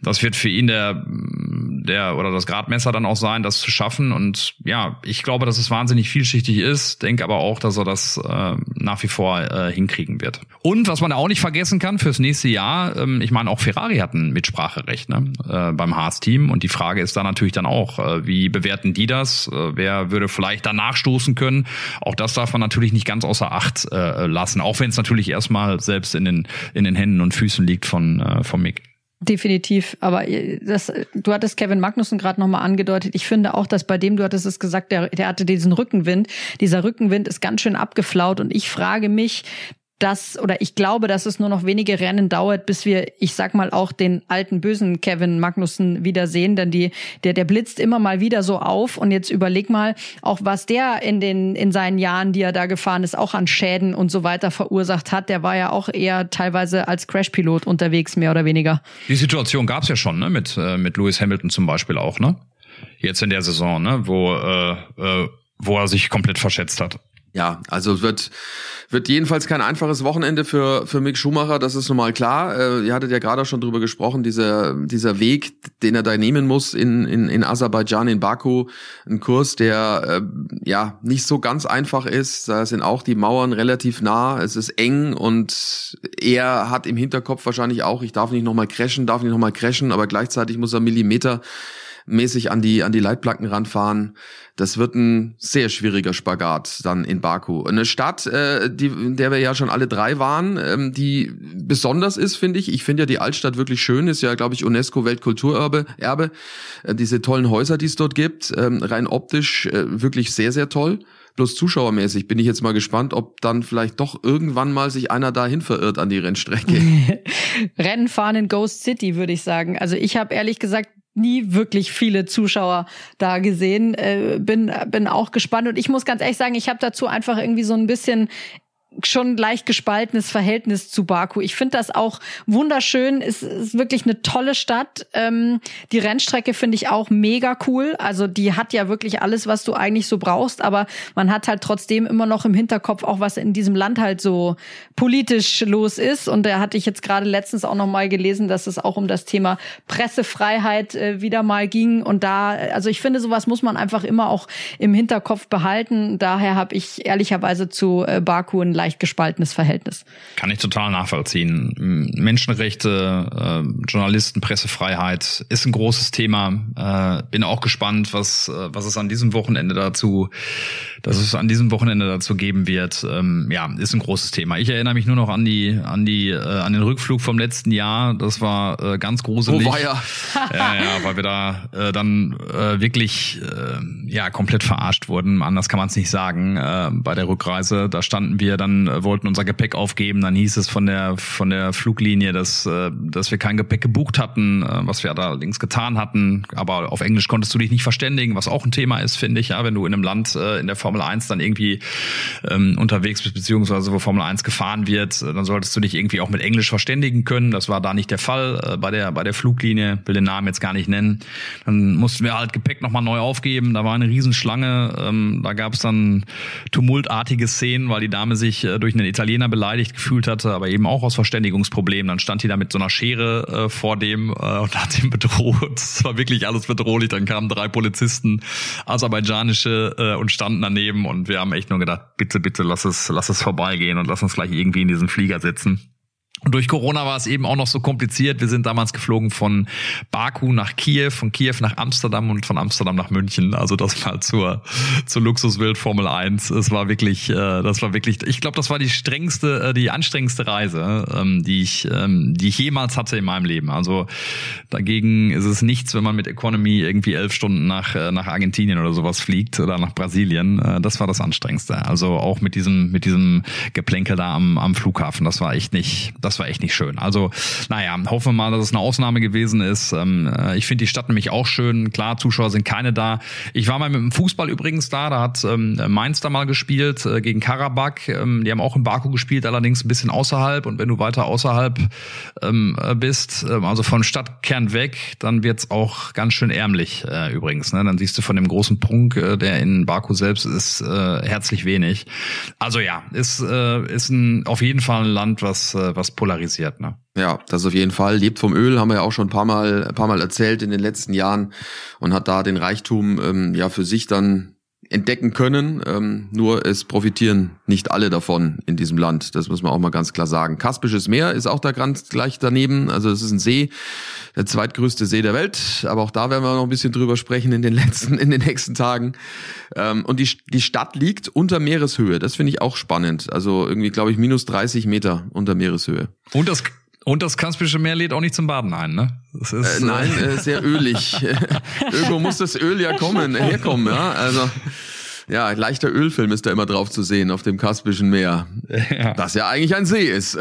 Das wird für ihn der der oder das Gradmesser dann auch sein, das zu schaffen. Und ja, ich glaube, dass es wahnsinnig vielschichtig ist, denke aber auch, dass er das äh, nach wie vor äh, hinkriegen wird. Und was man auch nicht vergessen kann fürs nächste Jahr, ähm, ich meine, auch Ferrari hat ein Mitspracherecht, ne, äh, beim Haas-Team. Und die Frage ist da natürlich dann auch, äh, wie bewerten die das? Äh, wer würde vielleicht danach stoßen können? Auch das darf man natürlich nicht ganz außer Acht äh, lassen, auch wenn es natürlich erstmal selbst in den in den Händen und Füßen liegt von äh, von Mick. Definitiv, aber das, du hattest Kevin Magnussen gerade nochmal angedeutet. Ich finde auch, dass bei dem, du hattest es gesagt, der, der hatte diesen Rückenwind. Dieser Rückenwind ist ganz schön abgeflaut, und ich frage mich, dass, oder ich glaube, dass es nur noch wenige Rennen dauert, bis wir, ich sag mal, auch den alten bösen Kevin Magnussen wiedersehen, denn die, der, der blitzt immer mal wieder so auf, und jetzt überleg mal, auch was der in den, in seinen Jahren, die er da gefahren ist, auch an Schäden und so weiter verursacht hat. Der war ja auch eher teilweise als Crashpilot unterwegs, mehr oder weniger. Die Situation gab's ja schon, ne, mit, äh, mit Lewis Hamilton zum Beispiel auch, ne? Jetzt in der Saison, ne, wo, äh, äh, wo er sich komplett verschätzt hat. Ja, also wird wird jedenfalls kein einfaches Wochenende für für Mick Schumacher, das ist nun mal klar. Äh, ihr hattet ja gerade auch schon drüber gesprochen, dieser dieser Weg, den er da nehmen muss in in in Aserbaidschan, in Baku, ein Kurs, der äh, ja nicht so ganz einfach ist. Da sind auch die Mauern relativ nah, es ist eng, und er hat im Hinterkopf wahrscheinlich auch, ich darf nicht nochmal crashen, darf nicht nochmal crashen, aber gleichzeitig muss er Millimeter mäßig an die an die Leitplanken ranfahren. Das wird ein sehr schwieriger Spagat dann in Baku. Eine Stadt, äh, die, in der wir ja schon alle drei waren, ähm, die besonders ist, finde ich. Ich finde ja die Altstadt wirklich schön, ist ja, glaube ich, UNESCO-Weltkulturerbe. Erbe. Äh, diese tollen Häuser, die es dort gibt, ähm, rein optisch äh, wirklich sehr, sehr toll. Bloß zuschauermäßig bin ich jetzt mal gespannt, ob dann vielleicht doch irgendwann mal sich einer dahin verirrt an die Rennstrecke. Rennen fahren in Ghost City, würde ich sagen. Also ich habe ehrlich gesagt nie wirklich viele Zuschauer da gesehen. Äh, bin bin auch gespannt, und ich muss ganz ehrlich sagen, ich habe dazu einfach irgendwie so ein bisschen schon leicht gespaltenes Verhältnis zu Baku. Ich finde das auch wunderschön. Es ist wirklich eine tolle Stadt. Ähm, die Rennstrecke finde ich auch mega cool. Also die hat ja wirklich alles, was du eigentlich so brauchst. Aber man hat halt trotzdem immer noch im Hinterkopf auch, was in diesem Land halt so politisch los ist. Und da hatte ich jetzt gerade letztens auch noch mal gelesen, dass es auch um das Thema Pressefreiheit äh, wieder mal ging. Und da, also ich finde, sowas muss man einfach immer auch im Hinterkopf behalten. Daher habe ich ehrlicherweise zu äh, Baku ein leicht gespaltenes Verhältnis. Kann ich total nachvollziehen. Menschenrechte, äh, Journalisten, Pressefreiheit ist ein großes Thema. Äh, bin auch gespannt, was was es an diesem Wochenende dazu, dass es an diesem Wochenende dazu geben wird. Ähm, ja, ist ein großes Thema. Ich erinnere mich nur noch an die an die äh, an den Rückflug vom letzten Jahr. Das war äh, ganz gruselig. Oh, war ja. ja, ja, weil wir da äh, dann äh, wirklich äh, ja komplett verarscht wurden. Anders kann man es nicht sagen. Äh, bei der Rückreise, da standen wir, dann äh, wollten unser Gepäck aufgeben. Dann hieß es von der von der Fluglinie, dass äh, dass wir kein Gepäck gebucht hatten, äh, was wir allerdings getan hatten. Aber auf Englisch konntest du dich nicht verständigen, was auch ein Thema ist, finde ich. Ja, wenn du in einem Land äh, in der Formel eins dann irgendwie ähm, unterwegs bist beziehungsweise wo Formel eins gefahren wird, äh, dann solltest du dich irgendwie auch mit Englisch verständigen können. Das war da nicht der Fall äh, bei der bei der Fluglinie. Will den Namen jetzt gar nicht nennen. Dann mussten wir halt Gepäck nochmal neu aufgeben. Da war eine Riesenschlange. Ähm, da gab es dann tumultartige Szenen, weil die Dame sich äh, durch einen Italiener beleidigt gefühlt hatte, aber eben auch aus Verständigungsproblemen. Dann stand die da mit so einer Schere äh, vor dem äh, und hat ihn bedroht. Es war wirklich alles bedrohlich. Dann kamen drei Polizisten, aserbaidschanische, äh, und standen daneben und wir haben echt nur gedacht, bitte, bitte, lass es, lass es vorbeigehen und lass uns gleich irgendwie in diesen Flieger sitzen. Und durch Corona war es eben auch noch so kompliziert. Wir sind damals geflogen von Baku nach Kiew, von Kiew nach Amsterdam und von Amsterdam nach München. Also das mal zur zur Luxuswild Formel eins. Es war wirklich, das war wirklich, ich glaube, das war die strengste, die anstrengendste Reise, die ich, die ich jemals hatte in meinem Leben. Also dagegen ist es nichts, wenn man mit Economy irgendwie elf Stunden nach nach Argentinien oder sowas fliegt oder nach Brasilien. Das war das Anstrengendste. Also auch mit diesem mit diesem Geplänkel da am am Flughafen. Das war echt nicht. Das Das war echt nicht schön. Also, naja, hoffen wir mal, dass es eine Ausnahme gewesen ist. Ich finde die Stadt nämlich auch schön. Klar, Zuschauer sind keine da. Ich war mal mit dem Fußball übrigens da. Da hat Mainz da mal gespielt gegen Karabakh. Die haben auch in Baku gespielt, allerdings ein bisschen außerhalb. Und wenn du weiter außerhalb bist, also von Stadtkern weg, dann wird's auch ganz schön ärmlich übrigens. Dann siehst du von dem großen Prunk, der in Baku selbst ist, herzlich wenig. Also ja, ist, ist ein, auf jeden Fall ein Land, was, was polarisiert, ne? Ja, das auf jeden Fall. Lebt vom Öl, haben wir ja auch schon ein paar Mal, ein paar Mal erzählt in den letzten Jahren und hat da den Reichtum ähm, ja für sich dann entdecken können. Ähm, nur es profitieren nicht alle davon in diesem Land. Das muss man auch mal ganz klar sagen. Kaspisches Meer ist auch da ganz gleich daneben. Also es ist ein See, der zweitgrößte See der Welt. Aber auch da werden wir noch ein bisschen drüber sprechen in den letzten, in den nächsten Tagen. Ähm, und die die Stadt liegt unter Meereshöhe. Das finde ich auch spannend. Also irgendwie, glaube ich, minus dreißig Meter unter Meereshöhe. Und das Und das Kaspische Meer lädt auch nicht zum Baden ein, ne? Das ist, äh, nein, äh, sehr ölig. Irgendwo muss das Öl ja kommen, herkommen, ja. Also, ja, leichter Ölfilm ist da immer drauf zu sehen auf dem Kaspischen Meer. Ja. Das ja eigentlich ein See ist.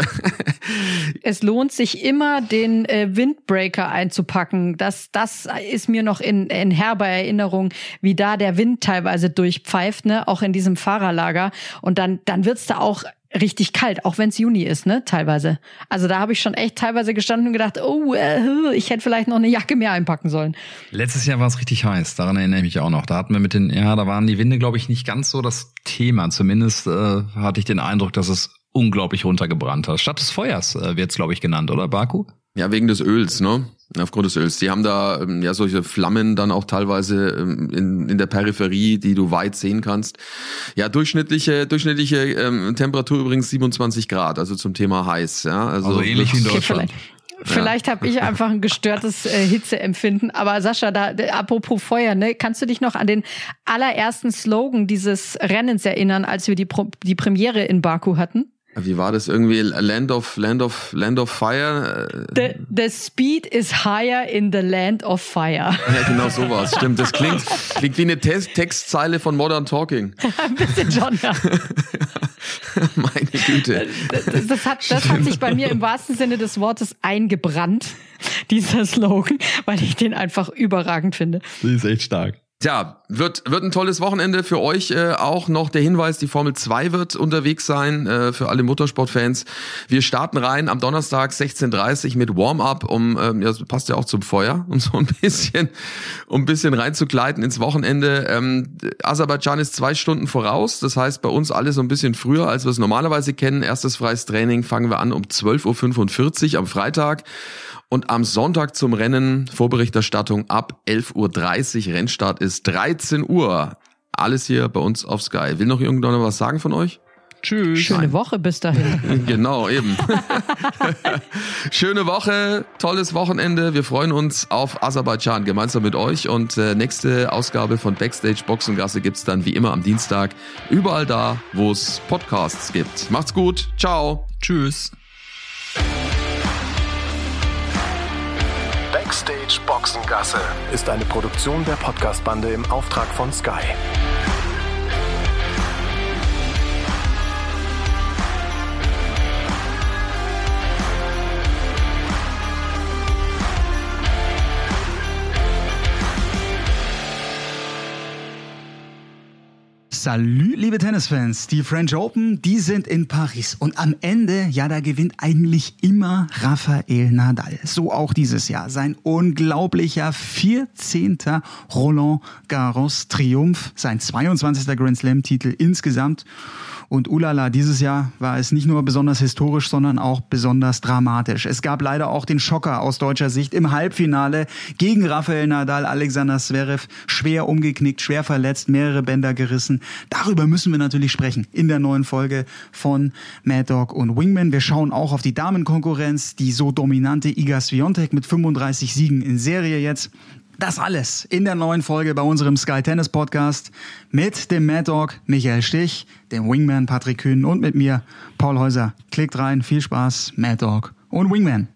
Es lohnt sich immer, den äh, Windbreaker einzupacken. Das, das ist mir noch in, in herber Erinnerung, wie da der Wind teilweise durchpfeift, ne? Auch in diesem Fahrerlager. Und dann, dann wird's da auch richtig kalt, auch wenn es Juni ist, ne, teilweise. Also da habe ich schon echt teilweise gestanden und gedacht, oh, äh, ich hätte vielleicht noch eine Jacke mehr einpacken sollen. Letztes Jahr war es richtig heiß, daran erinnere ich mich auch noch. Da hatten wir mit den, ja, da waren die Winde, glaube ich, nicht ganz so das Thema. Zumindest äh, hatte ich den Eindruck, dass es unglaublich runtergebrannt hat. Stadt des Feuers äh, wird es, glaube ich, genannt, oder, Baku? Ja, wegen des Öls, ne? Aufgrund des Öls. Die haben da ähm, ja solche Flammen dann auch teilweise ähm, in, in der Peripherie, die du weit sehen kannst. Ja, durchschnittliche durchschnittliche ähm, Temperatur übrigens siebenundzwanzig Grad, also zum Thema heiß. Ja, Also, also ähnlich wie in Deutschland. Okay, Vielleicht ja. habe ich einfach ein gestörtes äh, Hitzeempfinden. Aber Sascha, da, da apropos Feuer, ne, kannst du dich noch an den allerersten Slogan dieses Rennens erinnern, als wir die, Pro- die Premiere in Baku hatten? Wie war das irgendwie? Land of, Land of, Land of Fire? The, the speed is higher in the land of fire. Ja, genau so war's. Stimmt, das klingt, klingt wie eine Te- Textzeile von Modern Talking. Ein bisschen schon, ja. Meine Güte. Das, das, hat, das hat sich bei mir im wahrsten Sinne des Wortes eingebrannt, dieser Slogan, weil ich den einfach überragend finde. Das ist echt stark. Tja, wird wird ein tolles Wochenende für euch. Äh, auch noch der Hinweis, die Formel zwei wird unterwegs sein äh, für alle Motorsportfans. Wir starten rein am Donnerstag sechzehn Uhr dreißig mit Warm-up, um ähm, ja, das passt ja auch zum Feuer, um so ein bisschen um ein bisschen reinzugleiten ins Wochenende. Ähm, Aserbaidschan ist zwei Stunden voraus, das heißt bei uns alles so ein bisschen früher, als wir es normalerweise kennen. Erstes freies Training fangen wir an um zwölf Uhr fünfundvierzig am Freitag. Und am Sonntag zum Rennen, Vorberichterstattung ab elf Uhr dreißig, Rennstart ist dreizehn Uhr. Alles hier bei uns auf Sky. Will noch irgendjemand was sagen von euch? Tschüss. Schöne Woche bis dahin. Genau, eben. Schöne Woche, tolles Wochenende. Wir freuen uns auf Aserbaidschan gemeinsam mit euch. Und äh, nächste Ausgabe von Backstage Boxengasse gibt es dann wie immer am Dienstag. Überall da, wo es Podcasts gibt. Macht's gut. Ciao. Tschüss. Backstage Boxengasse ist eine Produktion der Podcast-Bande im Auftrag von Sky. Salut, liebe Tennisfans. Die French Open, die sind in Paris. Und am Ende, ja, da gewinnt eigentlich immer Rafael Nadal. So auch dieses Jahr. Sein unglaublicher vierzehnten Roland Garros Triumph, sein zweiundzwanzigsten Grand Slam Titel insgesamt. Und ulala, dieses Jahr war es nicht nur besonders historisch, sondern auch besonders dramatisch. Es gab leider auch den Schocker aus deutscher Sicht im Halbfinale gegen Rafael Nadal, Alexander Zverev, schwer umgeknickt, schwer verletzt, mehrere Bänder gerissen. Darüber müssen wir natürlich sprechen in der neuen Folge von Mad Dog und Wingman. Wir schauen auch auf die Damenkonkurrenz, die so dominante Iga Swiatek mit fünfunddreißig Siegen in Serie jetzt. Das alles in der neuen Folge bei unserem Sky Tennis Podcast mit dem Mad Dog Michael Stich, dem Wingman Patrick Kühn und mit mir Paul Häuser. Klickt rein, viel Spaß, Mad Dog und Wingman.